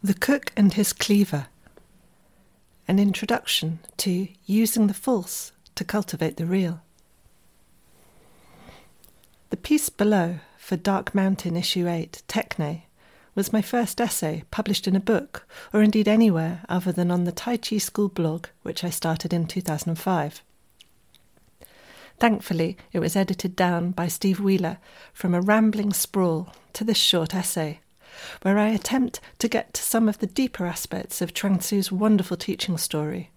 The Cook and His Cleaver. An introduction to using the false to cultivate the real. The piece below for Dark Mountain Issue 8, Techne, was my first essay published in a book, or indeed anywhere other than on the Tai Chi School blog, which I started in 2005. Thankfully, it was edited down by Steve Wheeler from a rambling sprawl to this short essay, where I attempt to get to some of the deeper aspects of Chuang Tzu's wonderful teaching story.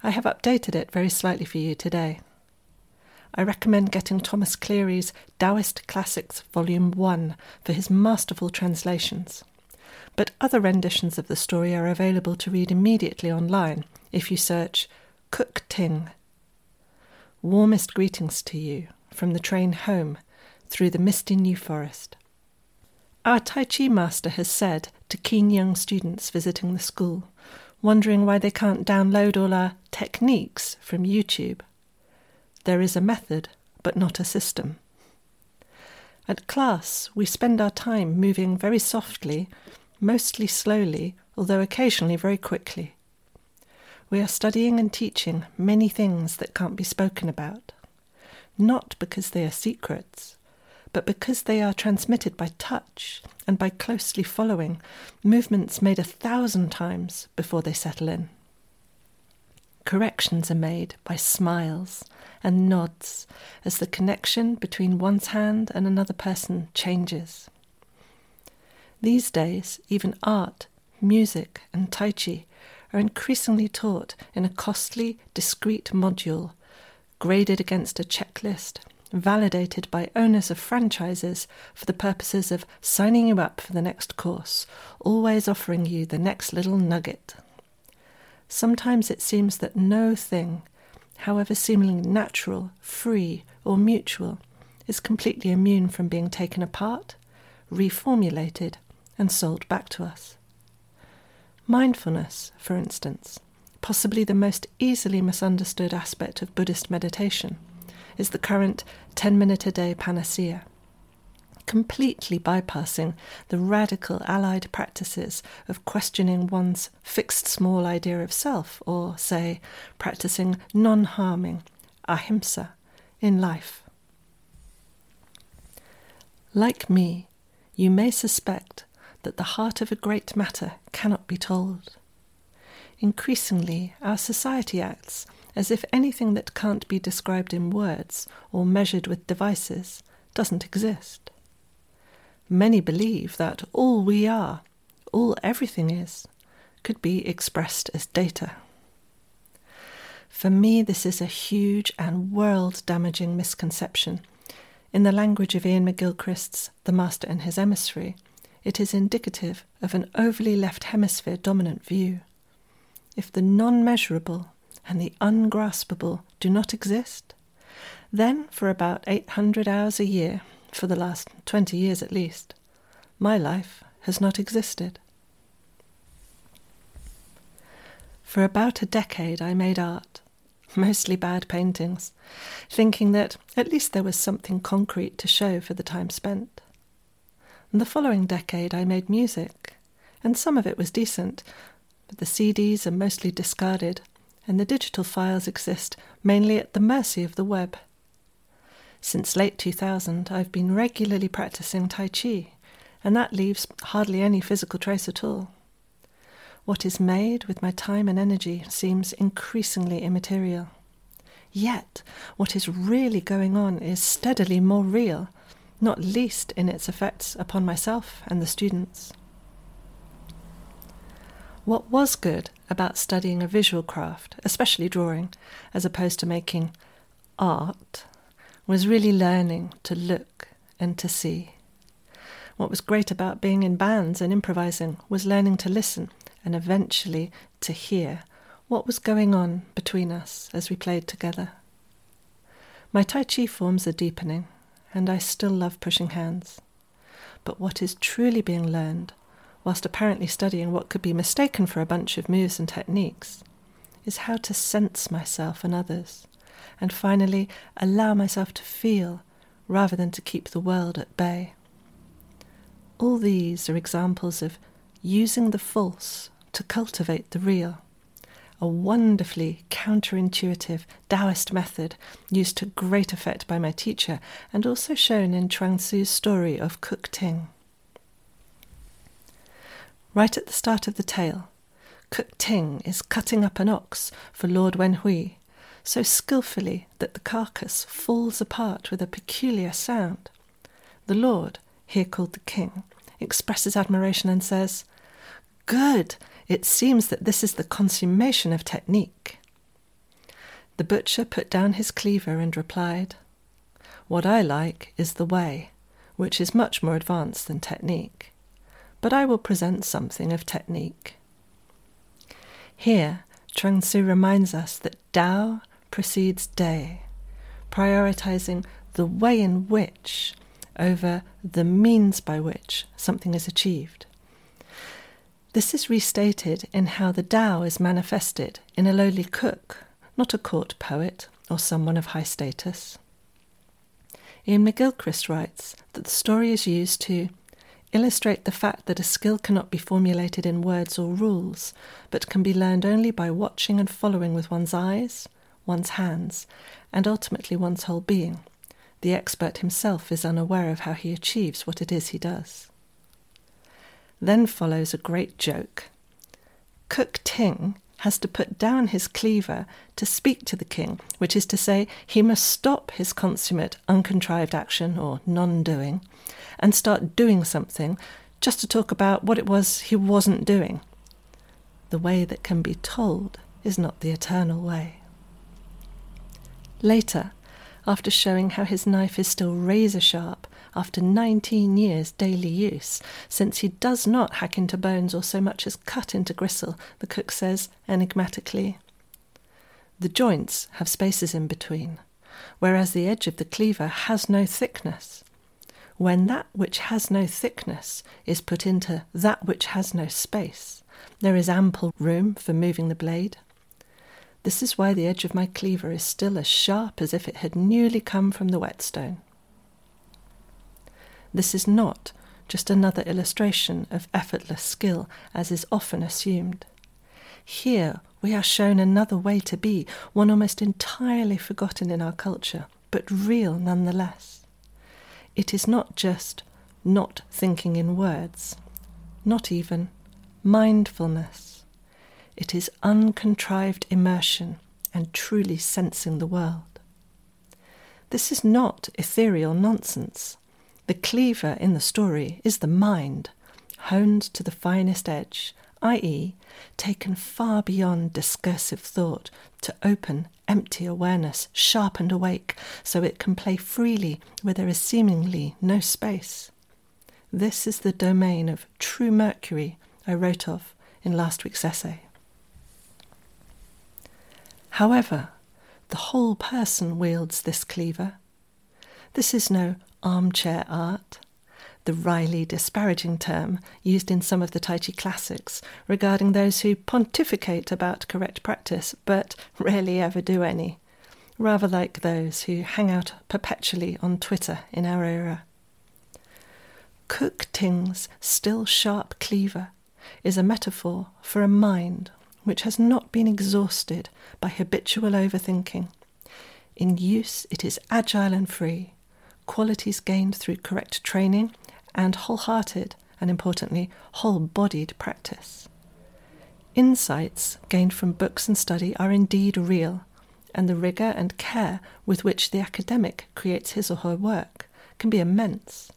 I have updated it very slightly for you today. I recommend getting Thomas Cleary's Taoist Classics Volume 1 for his masterful translations, but other renditions of the story are available to read immediately online if you search Cook Ting. Warmest greetings to you from the train home through the misty New Forest. Our Tai Chi master has said to keen young students visiting the school, wondering why they can't download all our techniques from YouTube, "There is a method, but not a system." At class, we spend our time moving very softly, mostly slowly, although occasionally very quickly. We are studying and teaching many things that can't be spoken about, not because they are secrets, but because they are transmitted by touch and by closely following movements made 1,000 times before they settle in. Corrections are made by smiles and nods as the connection between one's hand and another person changes. These days, even art, music, and Tai Chi are increasingly taught in a costly, discrete module, graded against a checklist, validated by owners of franchises for the purposes of signing you up for the next course, always offering you the next little nugget. Sometimes it seems that no thing, however seemingly natural, free, or mutual, is completely immune from being taken apart, reformulated, and sold back to us. Mindfulness, for instance, possibly the most easily misunderstood aspect of Buddhist meditation, is the current 10-minute-a-day panacea, completely bypassing the radical allied practices of questioning one's fixed small idea of self, or, say, practicing non-harming, ahimsa, in life. Like me, you may suspect that the heart of a great matter cannot be told. Increasingly, our society acts as if anything that can't be described in words or measured with devices doesn't exist. Many believe that all we are, all everything is, could be expressed as data. For me, this is a huge and world-damaging misconception. In the language of Ian McGilchrist's The Master and His Emissary, it is indicative of an overly left hemisphere dominant view. If the non-measurable and the ungraspable do not exist, then for about 800 hours a year, for the last 20 years at least, my life has not existed. For about a decade I made art, mostly bad paintings, thinking that at least there was something concrete to show for the time spent. And the following decade I made music, and some of it was decent, but the CDs are mostly discarded, and the digital files exist mainly at the mercy of the web. Since late 2000, I've been regularly practicing Tai Chi, and that leaves hardly any physical trace at all. What is made with my time and energy seems increasingly immaterial. Yet, what is really going on is steadily more real, not least in its effects upon myself and the students. What was good about studying a visual craft, especially drawing, as opposed to making art, was really learning to look and to see. What was great about being in bands and improvising was learning to listen and eventually to hear what was going on between us as we played together. My Tai Chi forms are deepening, and I still love pushing hands. But what is truly being learned, whilst apparently studying what could be mistaken for a bunch of moves and techniques, is how to sense myself and others, and finally allow myself to feel rather than to keep the world at bay. All these are examples of using the false to cultivate the real, a wonderfully counterintuitive Taoist method used to great effect by my teacher and also shown in Chuang Tzu's story of Cook Ting. Right at the start of the tale, Cook Ting is cutting up an ox for Lord Wenhui, so skillfully that the carcass falls apart with a peculiar sound. The Lord, here called the King, expresses admiration and says, "Good! It seems that this is the consummation of technique." The butcher put down his cleaver and replied, "What I like is the way, which is much more advanced than technique. But I will present something of technique." Here, Chuang Tzu reminds us that Tao precedes De, prioritizing the way in which over the means by which something is achieved. This is restated in how the Tao is manifested in a lowly cook, not a court poet or someone of high status. Ian McGilchrist writes that the story is used to illustrate the fact that a skill cannot be formulated in words or rules, but can be learned only by watching and following with one's eyes, one's hands, and ultimately one's whole being. The expert himself is unaware of how he achieves what it is he does. Then follows a great joke. Cook Ting has to put down his cleaver to speak to the king, which is to say he must stop his consummate, uncontrived action, or non-doing, and start doing something just to talk about what it was he wasn't doing. The way that can be told is not the eternal way. Later, after showing how his knife is still razor-sharp after 19 years daily use, since he does not hack into bones or so much as cut into gristle, the cook says enigmatically, "The joints have spaces in between, whereas the edge of the cleaver has no thickness. When that which has no thickness is put into that which has no space, there is ample room for moving the blade. This is why the edge of my cleaver is still as sharp as if it had newly come from the whetstone." This is not just another illustration of effortless skill, as is often assumed. Here we are shown another way to be, one almost entirely forgotten in our culture, but real nonetheless. It is not just not thinking in words, not even mindfulness. It is uncontrived immersion and truly sensing the world. This is not ethereal nonsense. The cleaver in the story is the mind, honed to the finest edge, i.e., taken far beyond discursive thought to open, empty awareness, sharp and awake, so it can play freely where there is seemingly no space. This is the domain of true Mercury I wrote of in last week's essay. However, the whole person wields this cleaver. This is no armchair art, the wryly disparaging term used in some of the Tai Chi Classics regarding those who pontificate about correct practice but rarely ever do any, rather like those who hang out perpetually on Twitter in our era. Cook Ting's still sharp cleaver is a metaphor for a mind which has not been exhausted by habitual overthinking. In use, it is agile and free, qualities gained through correct training and wholehearted, and importantly, whole-bodied practice. Insights gained from books and study are indeed real, and the rigour and care with which the academic creates his or her work can be immense.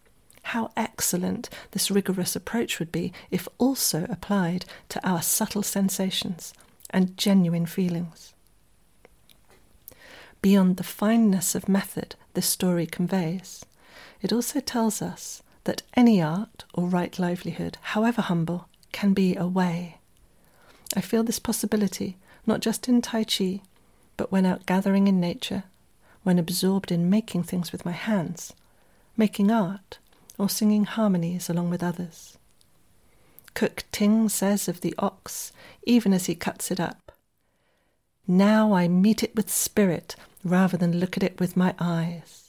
How excellent this rigorous approach would be if also applied to our subtle sensations and genuine feelings. Beyond the fineness of method this story conveys, it also tells us that any art or right livelihood, however humble, can be a way. I feel this possibility not just in Tai Chi, but when out gathering in nature, when absorbed in making things with my hands, making art, or singing harmonies along with others. Cook Ting says of the ox, even as he cuts it up, "Now I meet it with spirit rather than look at it with my eyes.